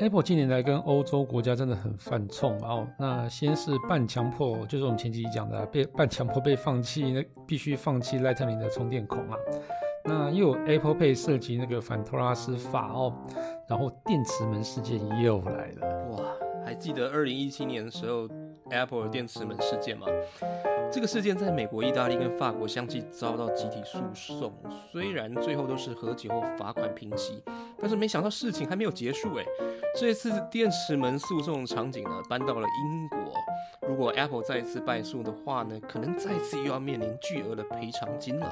Apple 近年来跟欧洲国家真的很犯冲哦。那先是半强迫，就是我们前期讲的半强迫被放弃，必须放弃 Lightning 的充电孔啊。那又有 Apple Pay 涉及那个反托拉斯法哦，然后电池门事件又来了。哇，还记得2017年的时候 Apple 的电池门事件吗？这个事件在美国、意大利跟法国相继遭到集体诉讼，虽然最后都是和解或罚款平息，但是没想到事情还没有结束耶。这次电池门诉讼的场景呢，搬到了英国。如果 Apple 再次败诉的话呢，可能再次又要面临巨额的赔偿金了。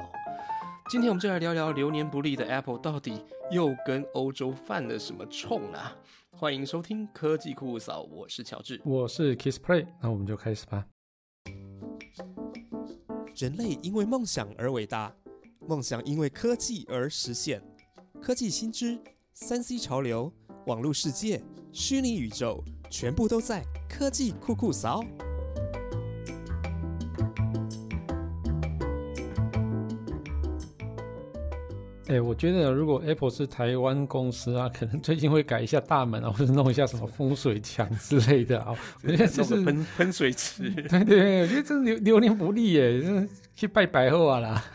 今天我们就来聊聊流年不利的 Apple 到底又跟欧洲犯了什么冲啦。欢迎收听科技酷嫂，我是乔治，我是 Kissplay， 那我们就开始吧。人类因为梦想而伟大，梦想因为科技而实现。科技新知、3C 潮流、网络世界、虚拟宇宙，全部都在科技酷酷扫。我觉得如果 Apple 是台湾公司啊，可能最近会改一下大门啊，或者弄一下什么风水墙之类的啊。我觉得这是喷水池。对对对，我觉得这是流年不利耶，去拜拜后啊啦。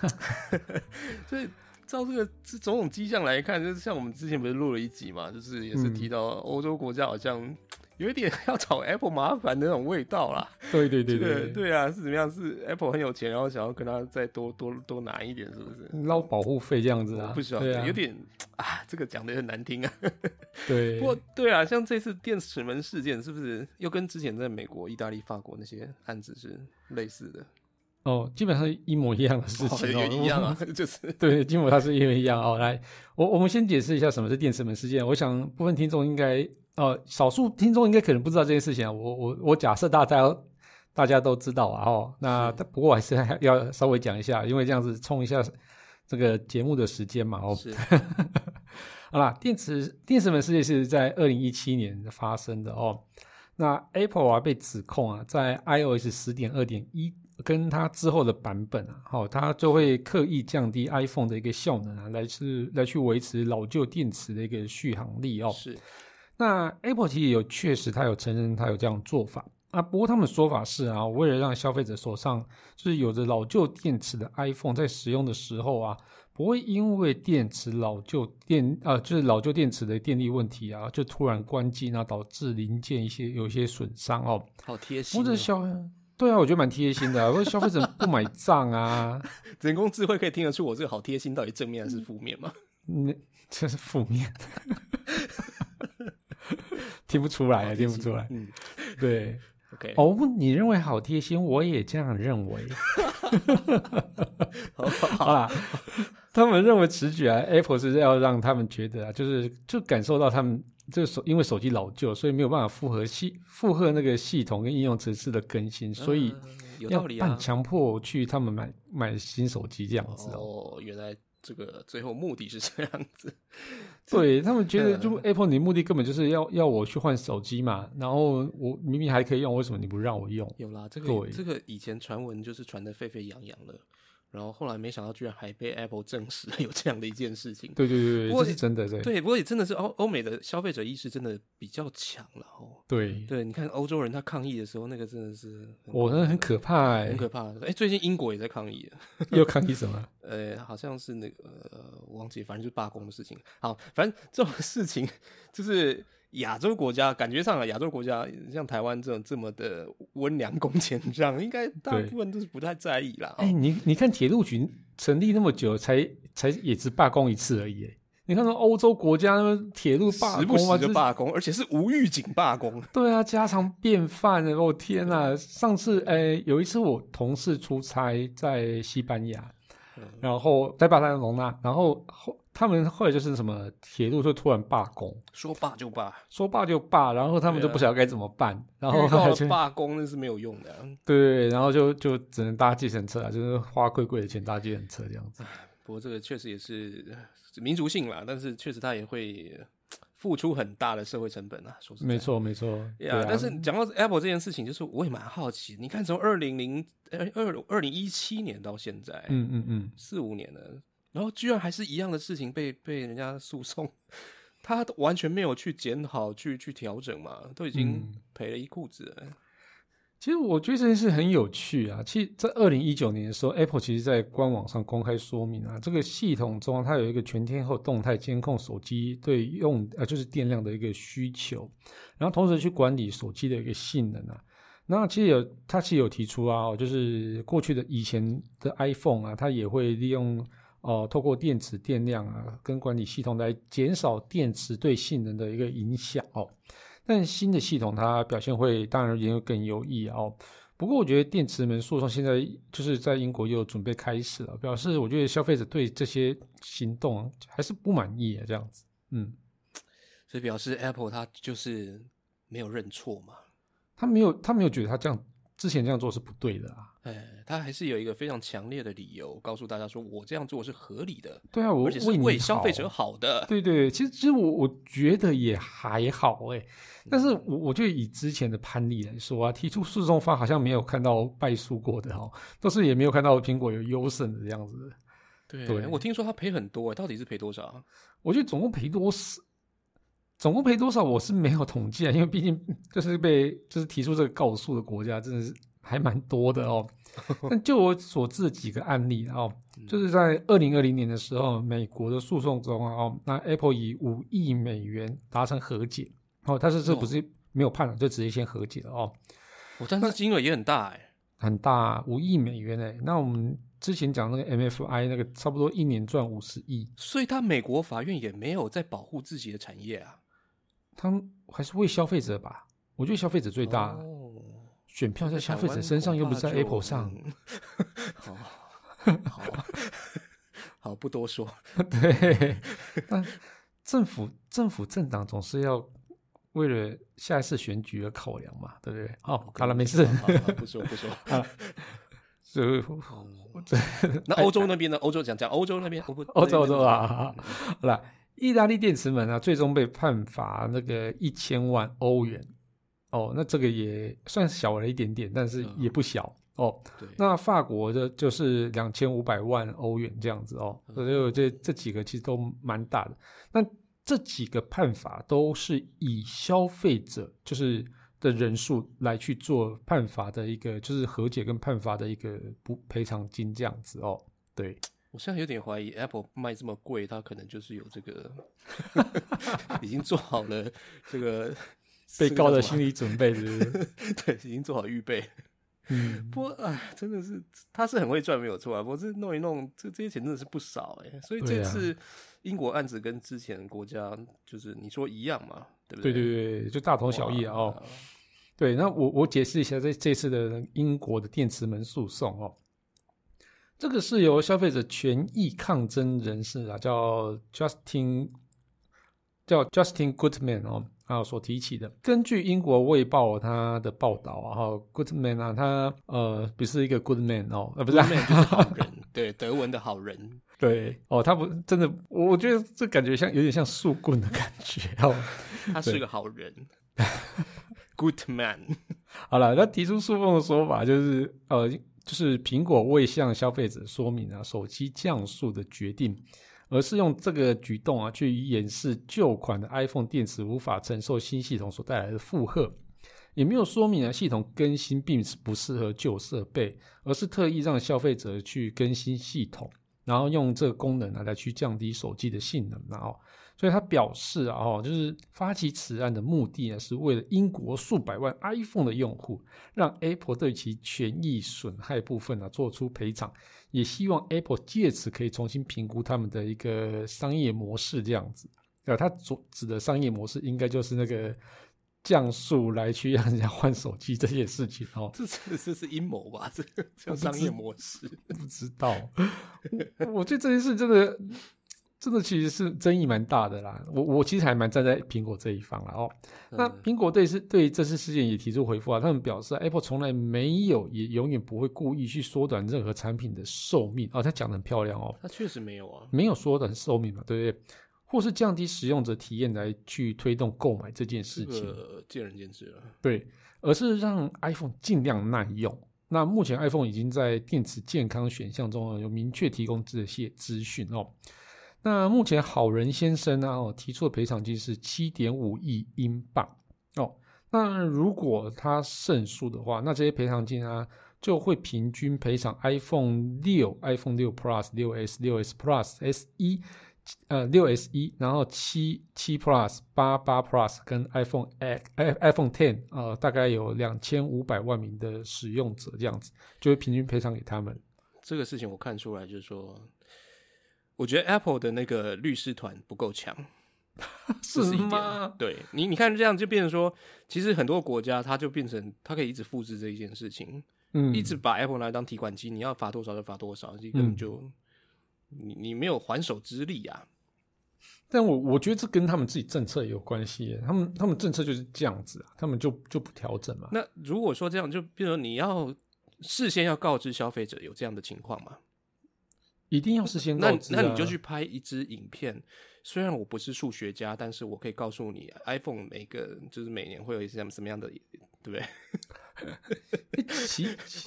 所以照这个种种迹象来看，就是像我们之前不是录了一集嘛，就是也是提到欧洲国家好像有一点要找 Apple 麻烦的那种味道啦。对对对对对啊，是怎么样？是 Apple 很有钱，然后想要跟他再多拿一点，是不是？捞保护费这样子啊？不需要，对啊，有点啊，这个讲的很难听啊。对，不过对啊，像这次电池门事件，是不是又跟之前在美国、意大利、法国那些案子是类似的？哦，基本上是一模一样的事情，哦，一样啊，就是对，基本上是一模一样哦。来，我们先解释一下什么是电池门事件。我想部分听众应该，少数听众应该可能不知道这件事情啊。我假设大家都知道啊。哦，那不过我还是要稍微讲一下，因为这样子冲一下这个节目的时间嘛。哦，是。好啦，电池门事件是在2017年发生的哦。那 Apple 啊被指控啊，在 iOS 10.2.1跟它之后的版本啊，它就会刻意降低 iPhone 的一个效能啊，来去维持老旧电池的一个续航力哦。是。那 Apple 其实有确实它有承认它有这样做法啊，不过他们说法是啊，为了让消费者手上就是有着老旧电池的 iPhone 在使用的时候啊，不会因为电池老旧电池的电力问题啊，就突然关机，那导致零件有一些损伤哦。好贴心，哦。对啊，我觉得蛮贴心的啊，因为消费者不买账啊。人工智慧可以听得出我这个好贴心到底正面还是负面吗？这是负面。听不出来啊，听不出来。嗯，对。Okay. 哦，你认为好贴心，我也这样认为。好啦，他们认为此举啊 ，Apple 是要让他们觉得啊，就感受到他们这因为手机老旧，所以没有办法负荷那个系统跟应用程式的更新，所以要半强迫去他们买新手机这样子哦。原来这个最后目的是这样子。对，他们觉得就 Apple 你的目的根本就是要我去换手机嘛，然后我明明还可以用，为什么你不让我用？有啦，这个以前传闻就是传得沸沸扬扬了，然后后来没想到居然还被 Apple 证实有这样的一件事情。对对对对，这是真的。对对，不过也真的是欧美的消费者意识真的比较强了哦。对对，你看欧洲人他抗议的时候，那个真的是那很可怕欸，很可怕。哎，最近英国也在抗议了。又抗议什么？好像是那个我忘记，反正就是罢工的事情。好，反正这种事情就是亚洲国家，感觉上啊，亚洲国家像台湾这么的温良恭俭让，应该大部分都是不太在意啦。哎，你看铁路局成立那么久，才也只罢工一次而已。你看欧洲国家铁路罢工，时不时就罢工，而且是无预警罢工。对啊，家常便饭。哦天啊，上次有一次我同事出差在西班牙，然后在巴塞隆纳，然后他们后来就是什么铁路就突然罢工，说罢就罢，然后他们就不晓得该怎么办，然后到了罢工那是没有用的啊。对，然后就只能搭计程车啊，就是花贵的钱搭计程车这样子。不过这个确实也是民族性啦，但是确实他也会付出很大的社会成本啊，说实在。没错没错，yeah， 但是讲到 Apple 这件事情，就是我也蛮好奇，你看从2017年到现在，4-5年了，然后居然还是一样的事情被人家诉讼。他完全没有去检讨、去调整嘛，都已经赔了一裤子了。其实我觉得这件事很有趣啊。其实在2019年的时候 Apple 其实在官网上公开说明啊，这个系统中它有一个全天候动态监控手机对用就是电量的一个需求，然后同时去管理手机的一个性能啊。那其实它其实有提出啊，就是过去的以前的 iPhone 啊，它也会利用透过电池电量啊跟管理系统来减少电池对性能的一个影响哦。但新的系统它表现会当然也更优异哦。不过我觉得电池门诉讼现在就是在英国又准备开始了，表示我觉得消费者对这些行动还是不满意啊，这样子。嗯，所以表示 Apple 它就是没有认错嘛，他没有觉得他这样之前这样做是不对的啊。他还是有一个非常强烈的理由告诉大家说我这样做是合理的。对啊，我而且是为消费者好的。对对，其实我觉得也还好但是我觉得以之前的判例来说啊，提出诉讼方好像没有看到败诉过的都是也没有看到苹果有优胜的这样子。 对，我听说他赔很多到底是赔多少？我觉得总共赔多少我是没有统计因为毕竟就是就是提出这个告诉的国家真的是还蛮多的但就我所知的几个案例就是在2020年的时候，美国的诉讼中那 Apple 以5亿美元达成和解但是这不是没有判了，就直接先和解了但是金额也很大很大5亿美元那我们之前讲那个 MFI 那个差不多一年赚50亿，所以他美国法院也没有在保护自己的产业他们还是为消费者吧，我觉得消费者最大选票在消费者身上又不是在 Apple 上好不多说对，但政府政党总是要为了下一次选举而考量嘛，对不对？好了没事不说那欧洲那边呢？欧洲那边好了，意大利电池门最终被判罚那个1000万欧元那这个也算小了一点点，但是也不小那法国的就是2500万欧元这样子所以我觉得这几个其实都蛮大的。那这几个判罚都是以消费者就是的人数来去做判罚的一个，就是和解跟判罚的一个赔偿金这样子对。我现在有点怀疑 Apple 卖这么贵，它可能就是有这个已经做好了这个被告的心理准备是对，已经做好预备不过真的是他是很会赚没有错不过这弄一弄这些钱真的是不少所以这次英国案子跟之前国家就是你说一样嘛，对不对？对，就大同小异对。那我解释一下这次的英国的电池门诉讼这个是由消费者权益抗争人士叫 Justin Goodman 所提起的。根据英国卫报他的报道Goodman 他不是一个 good man 不是 good man 就是好人对，德文的好人对他不真的，我觉得这感觉像有点像树棍的感觉他是个好人good man 好了，他提出诉讼的说法就是就是苹果未向消费者说明手机降速的决定，而是用这个举动去掩饰旧款的 iPhone 电池无法承受新系统所带来的负荷，也没有说明系统更新并不适合旧设备，而是特意让消费者去更新系统，然后用这个功能来去降低手机的性能所以他表示就是发起此案的目的是为了英国数百万 iPhone 的用户，让 Apple 对其权益损害部分做出赔偿，也希望 Apple 借此可以重新评估他们的一个商业模式这样子他指的商业模式应该就是那个降速来去让人家换手机这些事情这是阴谋吧？这个叫商业模式不知道我对这件事真的其实是争议蛮大的啦，我其实还蛮站在苹果这一方啦那苹果对这次事件也提出回复他们表示Apple 从来没有也永远不会故意去缩短任何产品的寿命他讲得很漂亮他确实没有没有缩短寿命嘛，对不对？或是降低使用者体验来去推动购买这件事情，见仁见智了。对，而是让 iPhone 尽量耐用。那目前 iPhone 已经在电池健康选项中有明确提供这些资讯那目前好人先生啊提出的赔偿金是 7.5 亿英镑哦。那如果他胜诉的话，那这些赔偿金啊就会平均赔偿 iPhone 6、iPhone 6 Plus、6S、6S Plus、SE、6SE， 然后7、7 Plus、8、8 Plus 跟 iPhone X、大概有2500万名的使用者，这样子就会平均赔偿给他们。这个事情我看出来就是说，我觉得 Apple 的那个律师团不够强。是吗？对，你看这样就变成说，其实很多国家它就变成它可以一直复制这一件事情，一直把 Apple 拿来当提款机，你要罚多少就罚多少，根本就你没有还手之力啊。但我觉得这跟他们自己政策也有关系耶，他们政策就是这样子啊，他们就不调整嘛。那如果说这样，就比如说你要事先要告知消费者有这样的情况嘛。一定要事先告知啊。那你就去拍一支影片，虽然我不是数学家，但是我可以告诉你 iPhone 每个就是每年会有一些什么样的，对不对？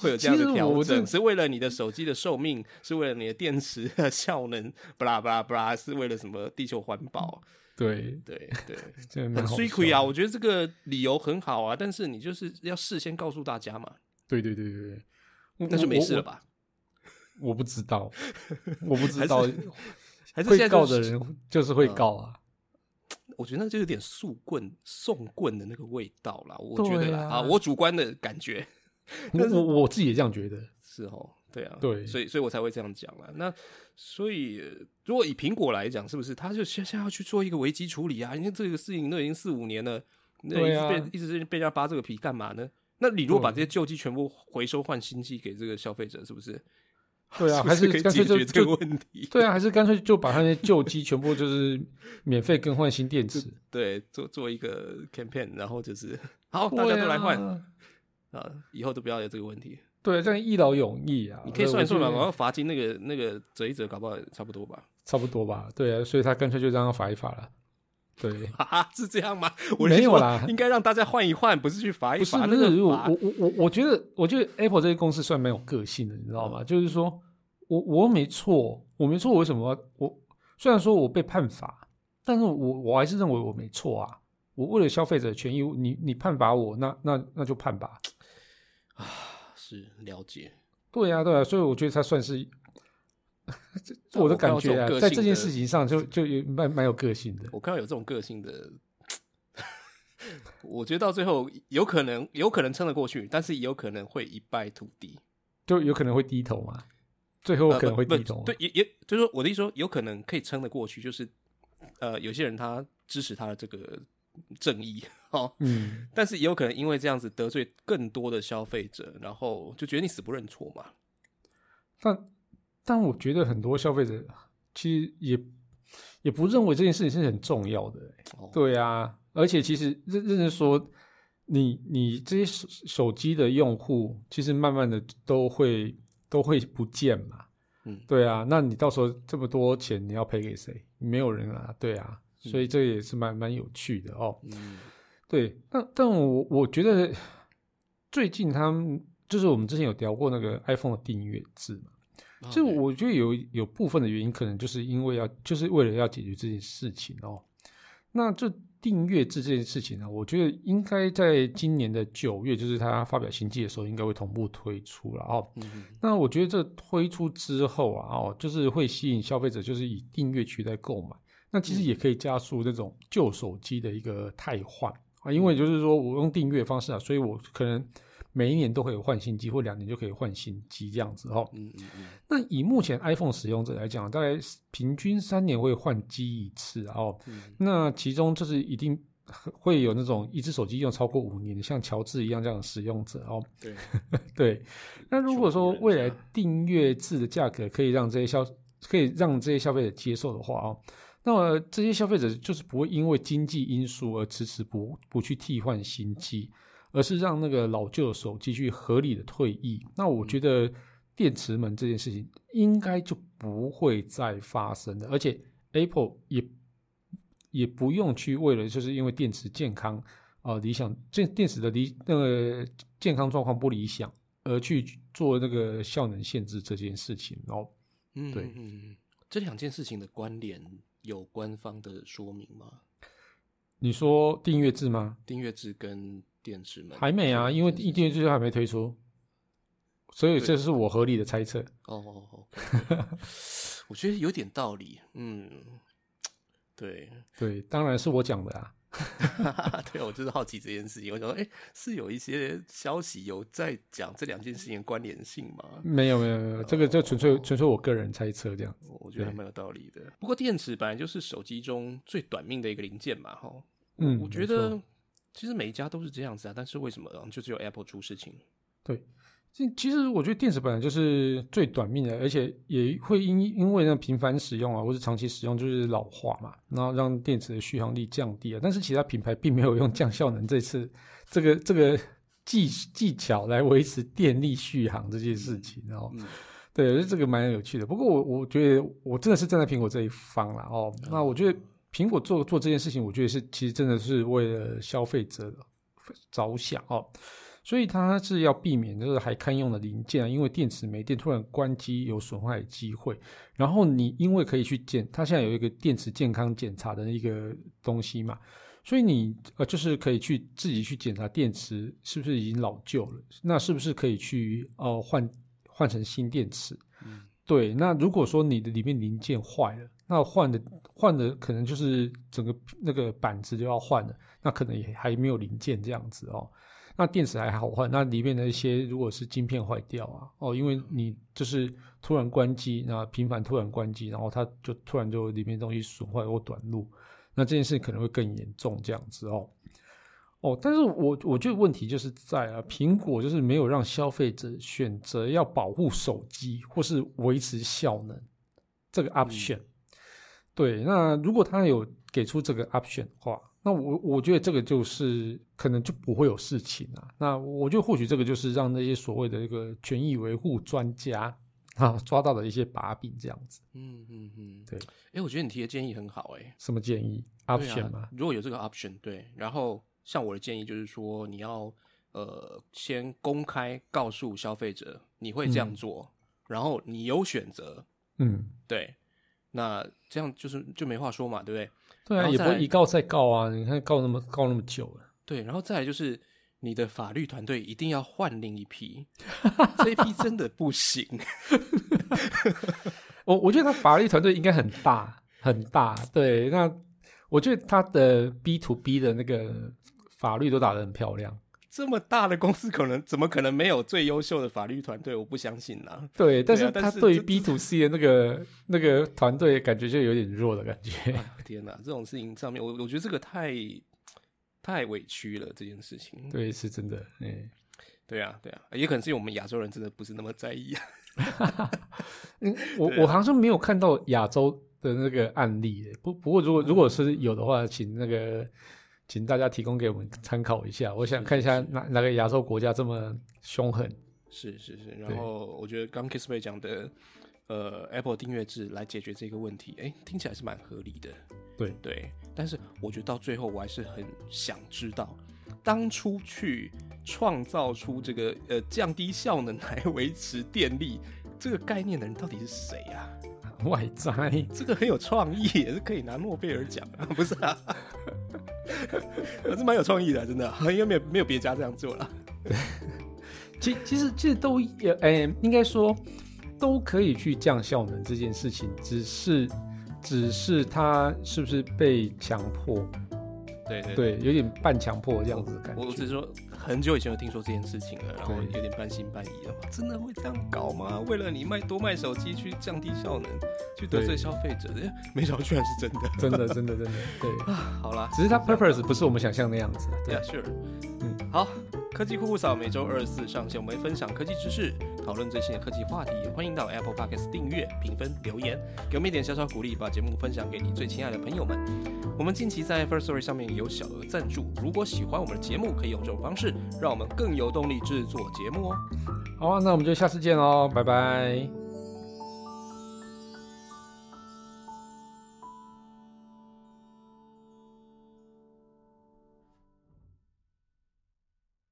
会有这样的调整，是为了你的手机的寿命，是为了你的电池的效能，blah blah blah，是为了什么地球环保？对，很水亏啊！我觉得这个理由很好啊，但是你就是要事先告诉大家嘛。对，那就没事了吧？我不知道，还是会告的人就是会告啊。我觉得那就有点速棍送棍的那个味道啦，我觉得啦，我主观的感觉，我自己也这样觉得，是哦，对啊，对，所以我才会这样讲啦。那所以如果以苹果来讲，是不是他就现在要去做一个危机处理啊？因为这个事情都已经4-5年了，对啊，一直被人家扒这个皮干嘛呢？那你如果把这些旧机全部回收换新机给这个消费者，是不是？对啊，还是干脆就这个问题。对啊，还是干脆就把他那些旧机全部就是免费更换新电池。对，做一个 campaign， 然后就是好，大家都来换啊，以后都不要有这个问题。对，这样一劳永逸啊。你可以算一算嘛，然后罚金那个折一折，搞不好差不多吧。对啊，所以他干脆就这样罚一罚了。对啊，是这样吗？我没有啦，应该让大家换一换，不是去罚一罚。不是，我觉得 Apple 这些公司算蛮有个性的，你知道吗？就是说我没错，为什么我虽然说我被判罚，但是我还是认为我没错啊。我为了消费者权益，你判罚我，那就判罚啊，是了解。对啊，所以我觉得他算是。我的感觉啊，在这件事情上就蛮有个性的。我看到有这种个性的，我觉得到最后有可能撑得过去，但是也有可能会一败涂地，就有可能会低头嘛。最后可能会低头，对，也就是说，我的意思说，有可能可以撑得过去，就是有些人他支持他的这个正义，哦，但是也有可能因为这样子得罪更多的消费者，然后就觉得你死不认错嘛。但我觉得很多消费者其实也不认为这件事情是很重要的，对啊，而且其实认真说，你这些手机的用户，其实慢慢的都会不见嘛，对啊，那你到时候这么多钱你要赔给谁？没有人啊，对啊，所以这也是蛮有趣的哦，对，但我觉得最近他们就是我们之前有聊过那个 iPhone 的订阅制嘛。所以我觉得有部分的原因可能就是因为就是为了要解决这件事情哦。那这订阅制这件事情呢，我觉得应该在今年的9月，就是他发表新机的时候，应该会同步推出了哦。那我觉得这推出之后啊，就是会吸引消费者就是以订阅取代购买。那其实也可以加速这种旧手机的一个汰换啊，因为就是说我用订阅方式啊，所以我可能。每一年都可以换新机，或2年就可以换新机这样子哦。那以目前 iPhone 使用者来讲，大概平均3年会换机一次哦。那其中就是一定会有那种一只手机用超过5年的，像乔治一样这样的使用者哦。对对。那如果说未来订阅制的价格可以让这些消费者接受的话哦，那么这些消费者就是不会因为经济因素而迟迟不去替换新机。而是让那个老旧的手机去合理的退役，那我觉得电池门这件事情应该就不会再发生了，而且 Apple 也不用去为了就是因为电池健康理想电池的健康状况不理想而去做那个效能限制这件事情哦。对，这两件事情的关联有官方的说明吗？你说订阅制吗？订阅制跟电池门还没啊，因为订阅制就还没推出，所以这是我合理的猜测。哦， okay, 我觉得有点道理。嗯，对对，当然是我讲的啊。对，我就是好奇这件事情，我想说是有一些消息有在讲这两件事情的关联性吗？没有，这个就纯粹我个人猜测这样子，我觉得还蛮有道理的。不过电池本来就是手机中最短命的一个零件嘛，嗯，我觉得其实每一家都是这样子啊，但是为什么就只有 Apple 出事情？对，其实我觉得电池本来就是最短命的，而且也会因为那频繁使用啊，或是长期使用就是老化嘛，然后让电池的续航力降低啊。但是其他品牌并没有用降效能这个技巧来维持电力续航这件事情哦。对，这个蛮有趣的。不过我觉得我真的是站在苹果这一方啦哦。那我觉得苹果做这件事情，我觉得是其实真的是为了消费者着想哦。所以它是要避免就是还堪用的零件啊，因为电池没电突然关机有损坏的机会。然后你因为可以去检，它现在有一个电池健康检查的一个东西嘛，所以你就是可以去自己去检查电池是不是已经老旧了，那是不是可以去换成新电池。对，那如果说你的里面零件坏了，那换的可能就是整个那个板子就要换了，那可能也还没有零件这样子哦。那电池还好换，那里面的一些如果是晶片坏掉啊，哦，因为你就是突然关机，那频繁突然关机，然后它就突然就里面东西损坏或短路，那这件事可能会更严重这样子哦。哦，但是我觉得问题就是在苹果就是没有让消费者选择要保护手机或是维持效能这个 option。对，那如果他有给出这个 option 的话，那我觉得这个就是可能就不会有事情啊。那我觉得或许这个就是让那些所谓的一个权益维护专家抓到的一些把柄这样子。嗯，对。我觉得你提的建议很好。什么建议 ？option 吗？如果有这个 option， 对。然后像我的建议就是说，你要先公开告诉消费者你会这样做，然后你有选择。嗯，对。那这样就没话说嘛，对不对？对啊，也不会一告再告啊！你看告那么久了。对，然后再来就是你的法律团队一定要换另一批，这一批真的不行。我觉得他法律团队应该很大很大。对，那我觉得他的 B to B 的那个法律都打得很漂亮。这么大的公司怎么可能没有最优秀的法律团队？我不相信啦。对，但是他对于 B2C 的那个团队感觉就有点弱的感觉。天哪，这种事情上面我觉得这个太委屈了，这件事情。对，是真的。对啊，也可能是因为我们亚洲人真的不是那么在意啊。我好像没有看到亚洲的那个案例。不过如果是有的话，请大家提供给我们参考一下，我想看一下哪个亚洲国家这么凶狠。是，然后我觉得刚 Kisspay 讲的Apple 订阅制来解决这个问题，听起来是蛮合理的。对，但是我觉得到最后我还是很想知道，当初去创造出这个降低效能来维持电力这个概念的人到底是谁啊？外在这个很有创意，也是可以拿诺贝尔奖啊，不是啊？这蛮有创意的，真的，应该没有别家这样做了。其实都应该说都可以去降效能这件事情，只是它是不是被强迫？对，有点半强迫这样子的感觉。我只是说很久以前有听说这件事情了，然后有点半信半疑的，真的会这样搞吗？为了你多卖手机去降低效能，去得罪消费者，没想到居然是真的，真的，对。好啦，只是它 purpose 不是我们想象那样子。对 ，sure， 好，科技酷酷扫每周24上线，我们会分享科技知识，讨论最新的科技话题，也欢迎到 Apple Podcast 订阅、评分、留言，给我们一点小小鼓励，把节目分享给你最亲爱的朋友们。我们近期在 Firstory 上面有小额赞助，如果喜欢我们的节目，可以用这种方式让我们更有动力制作节目哦。好啊，那我们就下次见喽，拜拜。